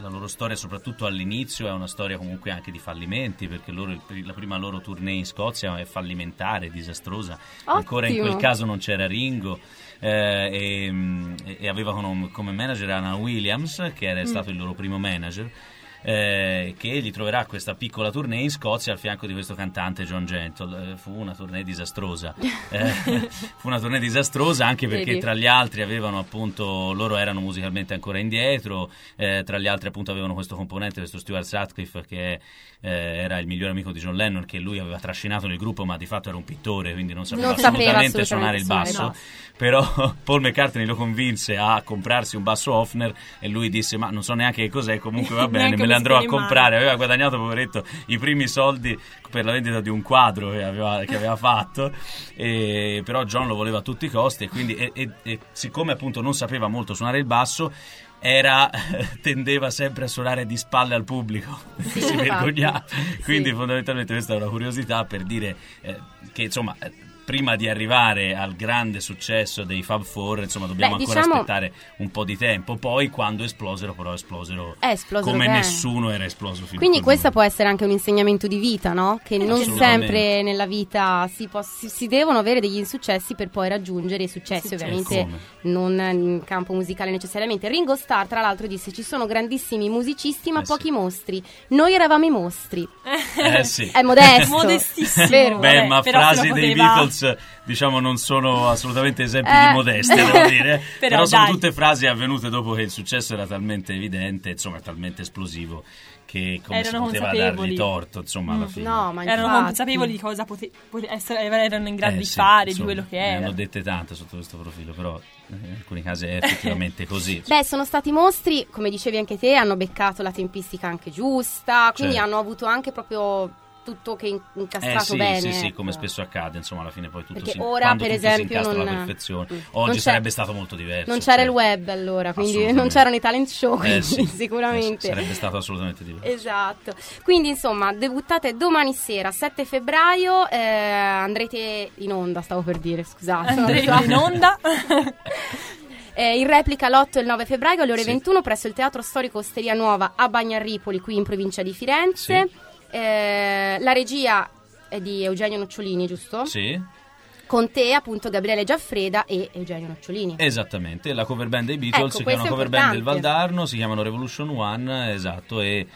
la loro storia soprattutto all'inizio è una storia comunque anche di fallimenti, perché loro, la prima loro tournée in Scozia è fallimentare, disastrosa. Ottimo. Ancora in quel caso non c'era Ringo e avevano come manager Anna Williams, che era stato il loro primo manager, che gli troverà questa piccola tournée in Scozia al fianco di questo cantante John Gentle. Fu una tournée disastrosa anche perché tra gli altri avevano appunto, loro erano musicalmente ancora indietro, tra gli altri appunto avevano questo componente, questo Stuart Sutcliffe, che era il migliore amico di John Lennon, che lui aveva trascinato nel gruppo ma di fatto era un pittore, quindi non sapeva assolutamente suonare il basso, no. Però Paul McCartney lo convinse a comprarsi un basso Hofner e lui disse ma non so neanche che cos'è, comunque va bene, me l'andrò a comprare. Aveva guadagnato, poveretto, i primi soldi per la vendita di un quadro che aveva fatto, però John lo voleva a tutti i costi e quindi siccome appunto non sapeva molto suonare il basso, tendeva sempre a suonare di spalle al pubblico, si vergognava, quindi fondamentalmente questa è una curiosità per dire che insomma prima di arrivare al grande successo dei Fab Four, insomma, dobbiamo aspettare un po' di tempo. Poi, quando esplosero come nessuno era esploso fino a quindi questa può essere anche un insegnamento di vita, no? Che non sempre nella vita si devono avere degli insuccessi per poi raggiungere i successi, ovviamente non in campo musicale necessariamente. Ringo Starr, tra l'altro, disse ci sono grandissimi musicisti ma pochi mostri. Noi eravamo i mostri. È modesto. Modestissimo. Vero, ma però frasi dei Beatles diciamo non sono assolutamente esempi di modestia, devo dire. però sono tutte frasi avvenute dopo che il successo era talmente evidente, insomma talmente esplosivo, che come erano si poteva dargli torto, insomma alla fine. Erano consapevoli di cosa erano in grado di fare, insomma, di quello che era. Ne hanno dette tante sotto questo profilo, però in alcuni casi è effettivamente così. Sono stati mostri, come dicevi anche te, hanno beccato la tempistica anche giusta, quindi hanno avuto anche proprio tutto che incastrato sì, bene. Sì, sì, come spesso accade, insomma, alla fine poi tutto perché si ora per esempio non alla perfezione. Oggi sarebbe stato molto diverso. Non c'era il web allora, quindi non c'erano i talent show, sì, sicuramente sarebbe stato assolutamente diverso. Esatto. Quindi, insomma, debuttate domani sera, 7 febbraio, andrete in onda, stavo per dire, scusate. Andrete in onda? In replica l'8 e il 9 febbraio alle ore 21 presso il Teatro Storico Osteria Nuova a Bagnarripoli, qui in provincia di Firenze. La regia è di Eugenio Nocciolini, giusto? Sì. Con te, appunto, Gabriele Giaffreda e Eugenio Nocciolini. Esattamente, la cover band dei Beatles, ecco, si chiama cover band del Valdarno, si chiamano Revolution One, esatto, e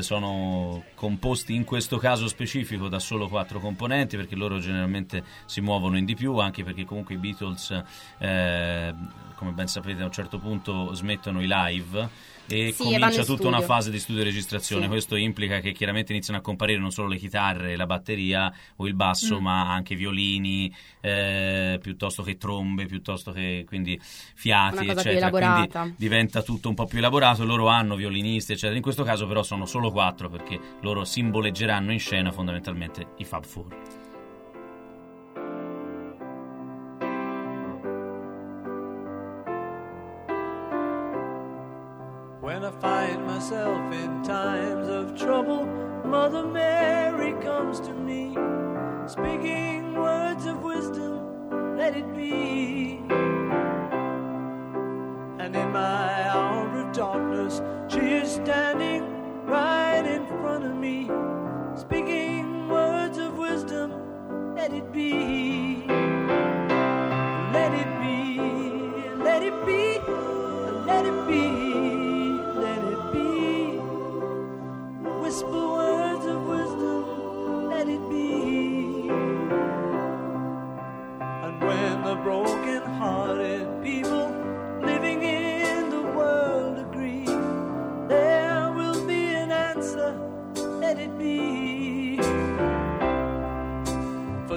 sono composti in questo caso specifico da solo 4 componenti, perché loro generalmente si muovono in di più, anche perché comunque i Beatles, come ben sapete, a un certo punto smettono i live e comincia tutta una fase di studio e registrazione. Questo implica che chiaramente iniziano a comparire non solo le chitarre, la batteria o il basso, ma anche violini, piuttosto che trombe, piuttosto che quindi fiati, eccetera. Quindi diventa tutto un po' più elaborato. Loro hanno violinisti, eccetera. In questo caso però sono solo 4, perché loro simboleggeranno in scena fondamentalmente i Fab Four. When I find myself in times of trouble, Mother Mary comes to me, speaking words of wisdom, let it be. And in my hour of darkness, she is standing right in front of me, speaking words of wisdom, let it be. Let it be, let it be, let it be. Whisper words of wisdom, let it be. And when the broken-hearted people living in the world agree, there will be an answer, let it be. For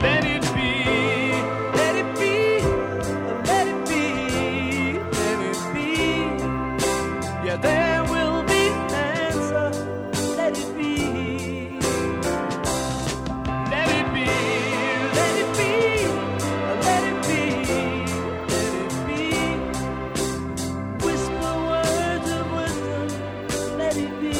Let it be, let it be, let it be, let it be. Yeah, there will be an answer, let it be. Let it be, let it be, let it be, let it be. Whisper words of wisdom, let it be.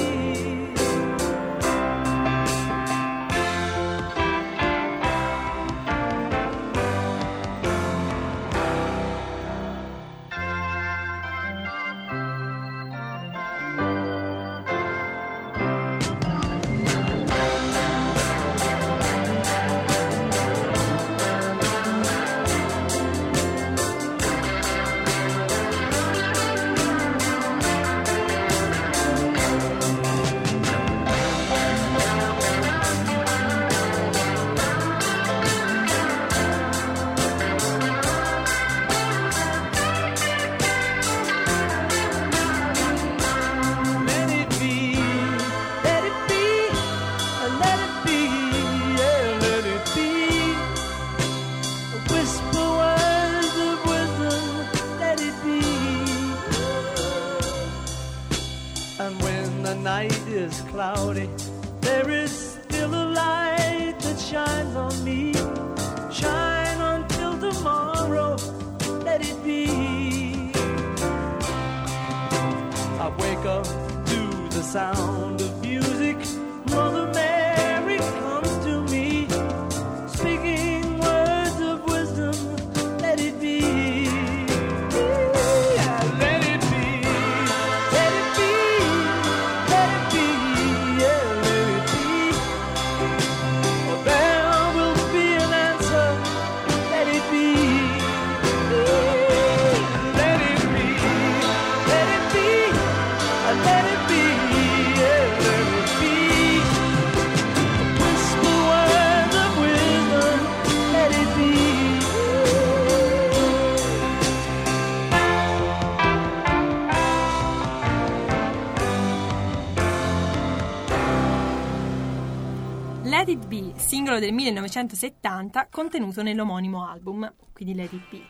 Let It Be, singolo del 1970 contenuto nell'omonimo album, quindi Let It Be.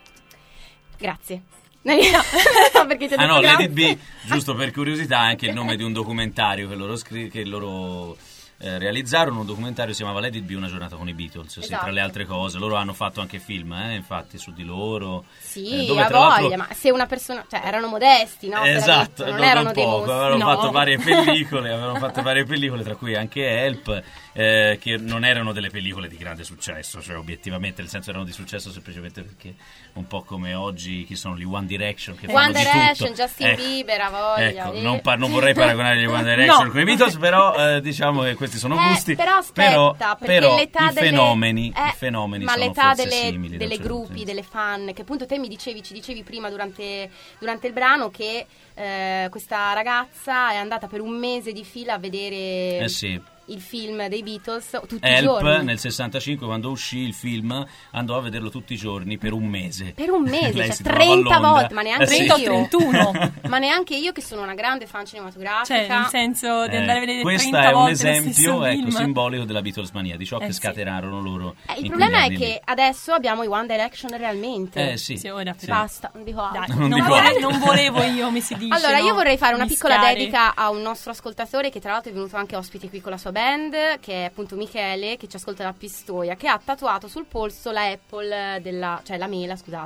Grazie. No, perché c'è detto Let It Be, giusto per curiosità, è anche il nome di un documentario che loro realizzarono. Un documentario si chiamava Let It Be, una giornata con i Beatles, esatto. Sì, tra le altre cose loro hanno fatto anche film, infatti, su di loro, sì, dove, tra l'altro, ma se una persona, cioè, erano modesti, no? Esatto, non erano dei mostri, avevano fatto varie pellicole tra cui anche Help, che non erano delle pellicole di grande successo, cioè obiettivamente, nel senso, erano di successo semplicemente perché un po' come oggi chi sono gli One Direction, che One Direction, Justin Bieber, a voglia, ecco, non vorrei paragonare gli One Direction con i Beatles, però diciamo che questi sono gusti, però l'età i fenomeni sono forse simili, ma l'età delle gruppi, delle fan, che appunto te mi dicevi, ci dicevi prima durante il brano, che questa ragazza è andata per un mese di fila a vedere il film dei Beatles tutti i giorni. Nel 65, quando uscì il film, andò a vederlo tutti i giorni per un mese, cioè 30 volte, ma neanche 30 io 31. Ma neanche io che sono una grande fan cinematografica, cioè, nel senso di andare a vedere 30 volte lo stesso film. Questo è un esempio simbolico della Beatles mania, di ciò che scatenarono loro. Il problema è che adesso abbiamo i One Direction realmente. Basta, non dico altro. Non volevo io, mi si dice. Allora, io vorrei fare una piccola dedica a un nostro ascoltatore, che tra l'altro è venuto anche ospite qui con la sua band, che è appunto Michele, che ci ascolta da Pistoia, che ha tatuato sul polso la mela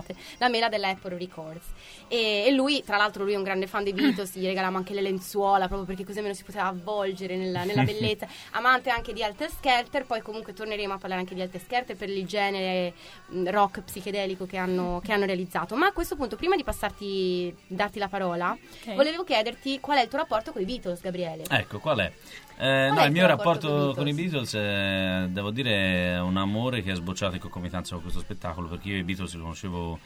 della Apple Records, e lui, tra l'altro, è un grande fan dei Beatles, gli regalavamo anche le lenzuola, proprio perché così almeno si poteva avvolgere nella bellezza. Amante anche di Alter Skelter, poi comunque torneremo a parlare anche di Alter Skelter per il genere rock psichedelico che hanno realizzato. Ma a questo punto, prima di darti la parola, volevo chiederti qual è il tuo rapporto con i Beatles, Gabriele. Ecco, qual è? No, il mio rapporto con i Beatles è, devo dire, un amore che è sbocciato in concomitanza con questo spettacolo, perché io i Beatles li conoscevo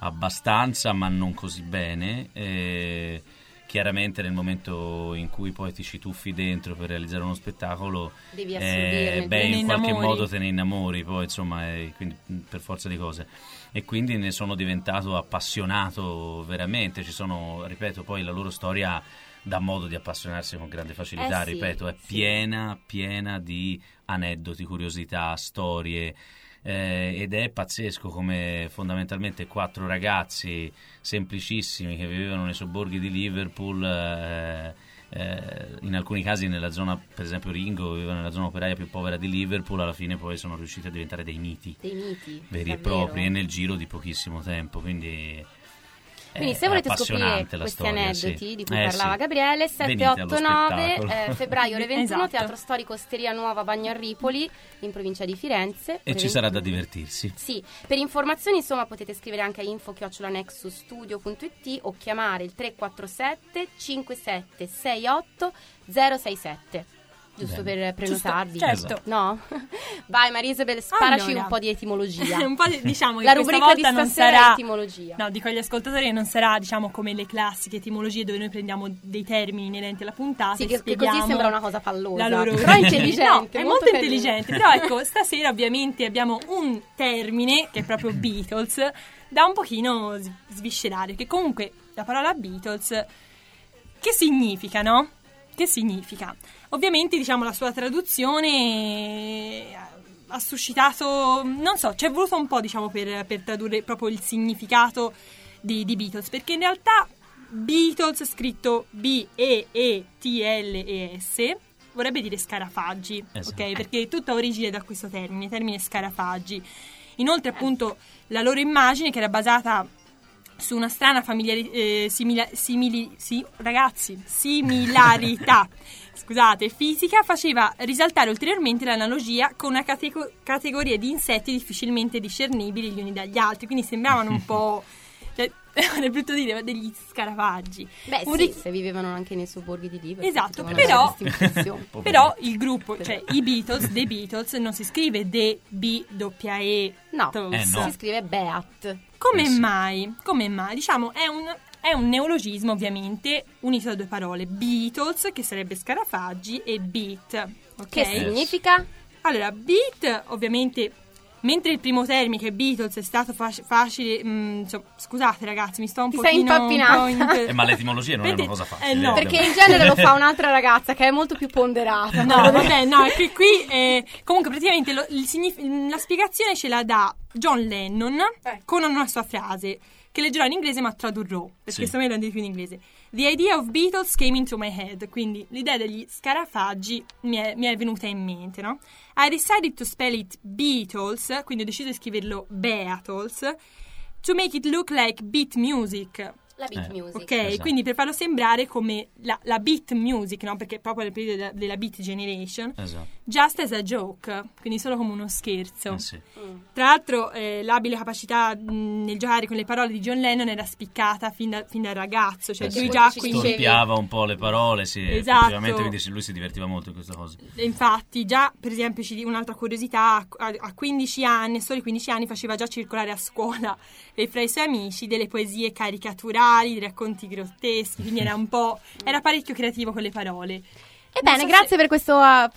abbastanza, ma non così bene, e chiaramente nel momento in cui poi ci tuffi dentro per realizzare uno spettacolo, devi assorbirne, in qualche modo te ne innamori, poi insomma, quindi, per forza di cose, e quindi ne sono diventato appassionato veramente. Ci sono, ripeto, poi la loro storia dà modo di appassionarsi con grande facilità, ripeto, è piena di aneddoti, curiosità, storie, ed è pazzesco come fondamentalmente 4 ragazzi semplicissimi che vivevano nei sobborghi di Liverpool, in alcuni casi nella zona, per esempio Ringo viveva nella zona operaia più povera di Liverpool, alla fine poi sono riusciti a diventare dei miti veri e propri, e nel giro di pochissimo tempo, Quindi se volete scoprire questi aneddoti di cui parlava Gabriele, 7-8-9 febbraio ore 21, Teatro Storico Osteria Nuova, Bagno a Ripoli, in provincia di Firenze, e ci sarà da divertirsi. Sì, per informazioni, insomma, potete scrivere anche a info@nexusstudio.it o chiamare il 347 5768 067. Giusto. Bene. Per prenotarvi. Certo. No? Vai Marisabel, sparaci un po' di etimologia. Un po' diciamo che la rubrica di non sarà etimologia. No, dico agli ascoltatori che non sarà, diciamo, come le classiche etimologie dove noi prendiamo dei termini inerenti alla puntata, sì, che così sembra una cosa pallosa, però intelligente. È molto intelligente, però ecco, stasera ovviamente abbiamo un termine che è proprio Beatles, da un pochino sviscerare, che comunque la parola Beatles che significa, no? Che significa? Ovviamente, diciamo, la sua traduzione ha suscitato, non so, ci è voluto un po', diciamo, per tradurre proprio il significato di Beatles, perché in realtà Beatles, scritto B-E-E-T-L-E-S, vorrebbe dire scarafaggi, ok? Perché è tutta origine da questo termine scarafaggi. Inoltre, appunto, la loro immagine, che era basata su una strana similarità fisica, faceva risaltare ulteriormente l'analogia con una categoria di insetti difficilmente discernibili gli uni dagli altri, quindi sembravano un po', cioè, è brutto dire, degli scarafaggi. Se vivevano anche nei sobborghi di Liverpool. Esatto, però il gruppo, cioè i Beatles, The Beatles, non si scrive The B-E-A-T-L-E-S, si scrive Beat. Come mai? Diciamo, è un neologismo, ovviamente, unito da due parole, Beatles, che sarebbe scarafaggi, e beat, ok? Che significa? Allora, beat, ovviamente, mentre il primo termine che Beatles è stato facile, scusate ragazzi, mi sto un po' ma l'etimologia non è una cosa facile, no. Perché in genere lo fa un'altra ragazza che è molto più ponderata. No, vabbè, no, è che qui comunque praticamente la spiegazione ce la dà John Lennon con una sua frase che leggerò in inglese ma tradurrò, perché secondo me lo andrei più in inglese. The idea of Beatles came into my head. Quindi l'idea degli scarafaggi mi è venuta in mente, no? I decided to spell it Beatles, quindi ho deciso di scriverlo Beatles, to make it look like beat music. La beat music. Ok, esatto. Quindi per farlo sembrare come la beat music, no? Perché è proprio nel periodo della beat generation. Esatto. Just as a joke, quindi solo come uno scherzo. Sì. Tra l'altro l'abile capacità nel giocare con le parole di John Lennon era spiccata fin da ragazzo, cioè lui già quindi storpiava un po' le parole, sì, esatto. Effettivamente, quindi lui si divertiva molto in questa cosa. Infatti già, per esempio, un'altra curiosità, a 15 anni, soli 15 anni, faceva già circolare a scuola e fra i suoi amici delle poesie caricaturali, dei racconti grotteschi, quindi era parecchio creativo con le parole. Ebbene, grazie per questa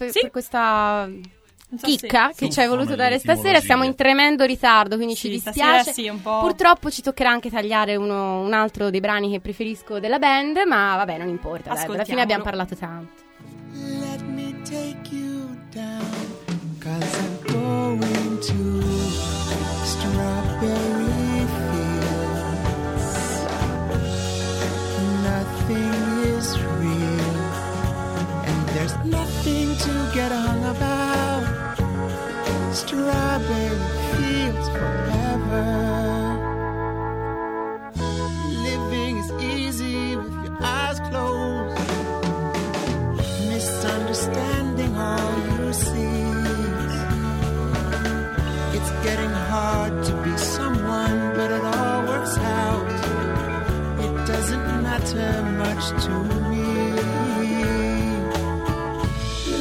chicca che ci hai voluto dare stasera. Siamo in tremendo ritardo, quindi ci dispiace. Un po'. Purtroppo ci toccherà anche tagliare un altro dei brani che preferisco della band, ma vabbè, non importa, alla fine abbiamo parlato tanto. Let me take you down, 'cause I'm going to Strawberry. Nothing is real, and there's nothing to get hung about. Strawberry fields forever. Living is easy with your eyes closed. Misunderstanding all you see. It's getting hard to be someone, but it all works out. It doesn't matter much to me.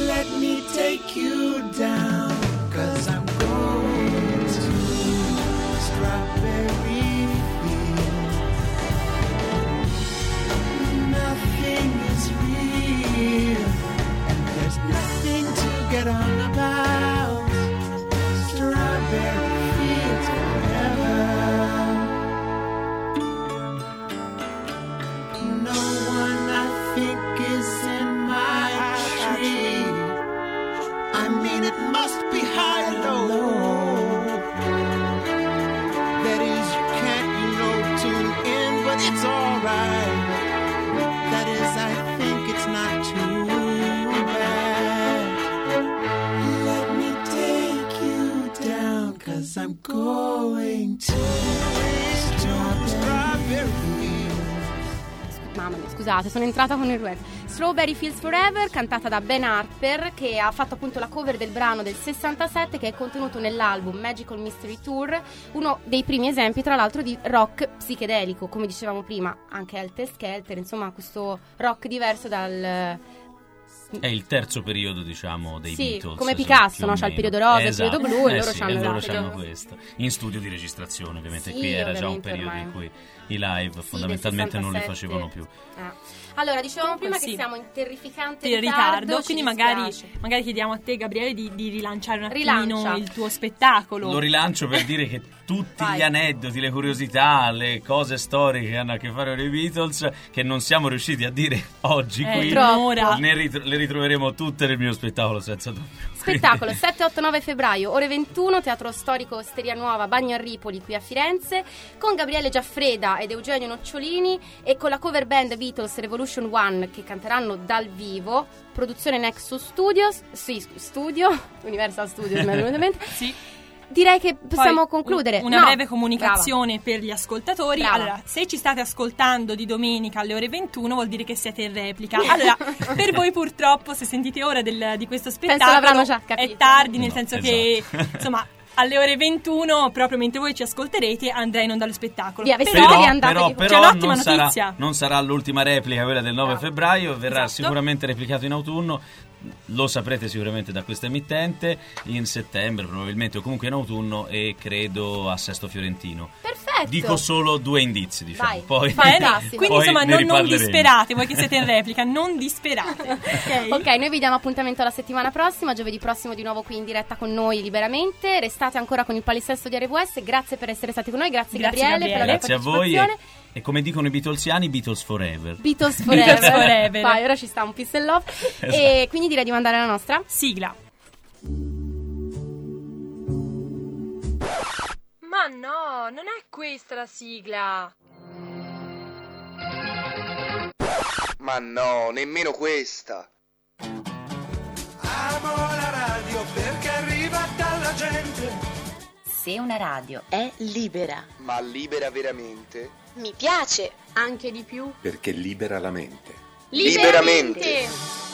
Let me take you down, 'cause I'm going to Strawberry Fields. Nothing is real, and there's nothing to get on about. Strawberry Fields forever. I'm going to Mamma mia, scusate, sono entrata con il web. Strawberry Fields Forever, cantata da Ben Harper, che ha fatto appunto la cover del brano del 67 che è contenuto nell'album Magical Mystery Tour, uno dei primi esempi tra l'altro di rock psichedelico, come dicevamo prima, anche Helter Skelter, insomma questo rock diverso dal... È il terzo periodo, diciamo, dei Beatles. Come Picasso, no? C'ha il periodo rosa, esatto. Il periodo blu, e loro c'hanno questo. In studio di registrazione, ovviamente. Qui era già un periodo ormai in cui i live fondamentalmente non li facevano più. Allora, dicevamo prima che siamo in terrificante ritardo, quindi magari chiediamo a te, Gabriele, di rilanciare un attimino il tuo spettacolo. Lo rilancio per dire che tutti gli aneddoti, le curiosità, le cose storiche che hanno a che fare con i Beatles che non siamo riusciti a dire oggi qui, le ritroveremo tutte nel mio spettacolo, senza dubbio. Spettacolo 7-8-9 febbraio, ore 21, Teatro Storico Osteria Nuova, Bagno a Ripoli, qui a Firenze, con Gabriele Giaffreda ed Eugenio Nocciolini e con la cover band Beatles Revolution One, che canteranno dal vivo, produzione Nexus Studios, Universal Studios, sì. Direi che possiamo concludere. Una breve comunicazione per gli ascoltatori. Allora, se ci state ascoltando di domenica alle ore 21 vuol dire che siete in replica. Allora, per voi purtroppo, se sentite ora di questo spettacolo è tardi, nel senso che insomma alle ore 21, proprio mentre voi ci ascolterete, andrei in onda lo spettacolo. Però c'è un'ottima notizia. Non sarà l'ultima replica, quella del 9 febbraio, verrà sicuramente replicato in autunno. Lo saprete sicuramente da questa emittente in settembre, probabilmente, o comunque in autunno, e credo a Sesto Fiorentino. Perfetto. perfetto. Dico solo due indizi, diciamo. Vai. Poi, fantastico. Quindi poi insomma non disperate, voi che siete in replica, non disperate. Okay. Ok, noi vi diamo appuntamento la settimana prossima, giovedì prossimo di nuovo qui in diretta con noi liberamente. Restate ancora con il palinsesto di RWS. Grazie per essere stati con noi, grazie Gabriele. Per la grazie a voi e come dicono i Beatlesiani, Beatles forever. Beatles forever. Beatles forever. Vai, ora ci sta un peace and love. Esatto. E quindi direi di mandare la nostra sigla. Ma no, non è questa la sigla. Ma no, nemmeno questa. Amo la radio perché arriva dalla gente. Se una radio è libera, ma libera veramente? Mi piace, anche di più, perché libera la mente. Liberamente!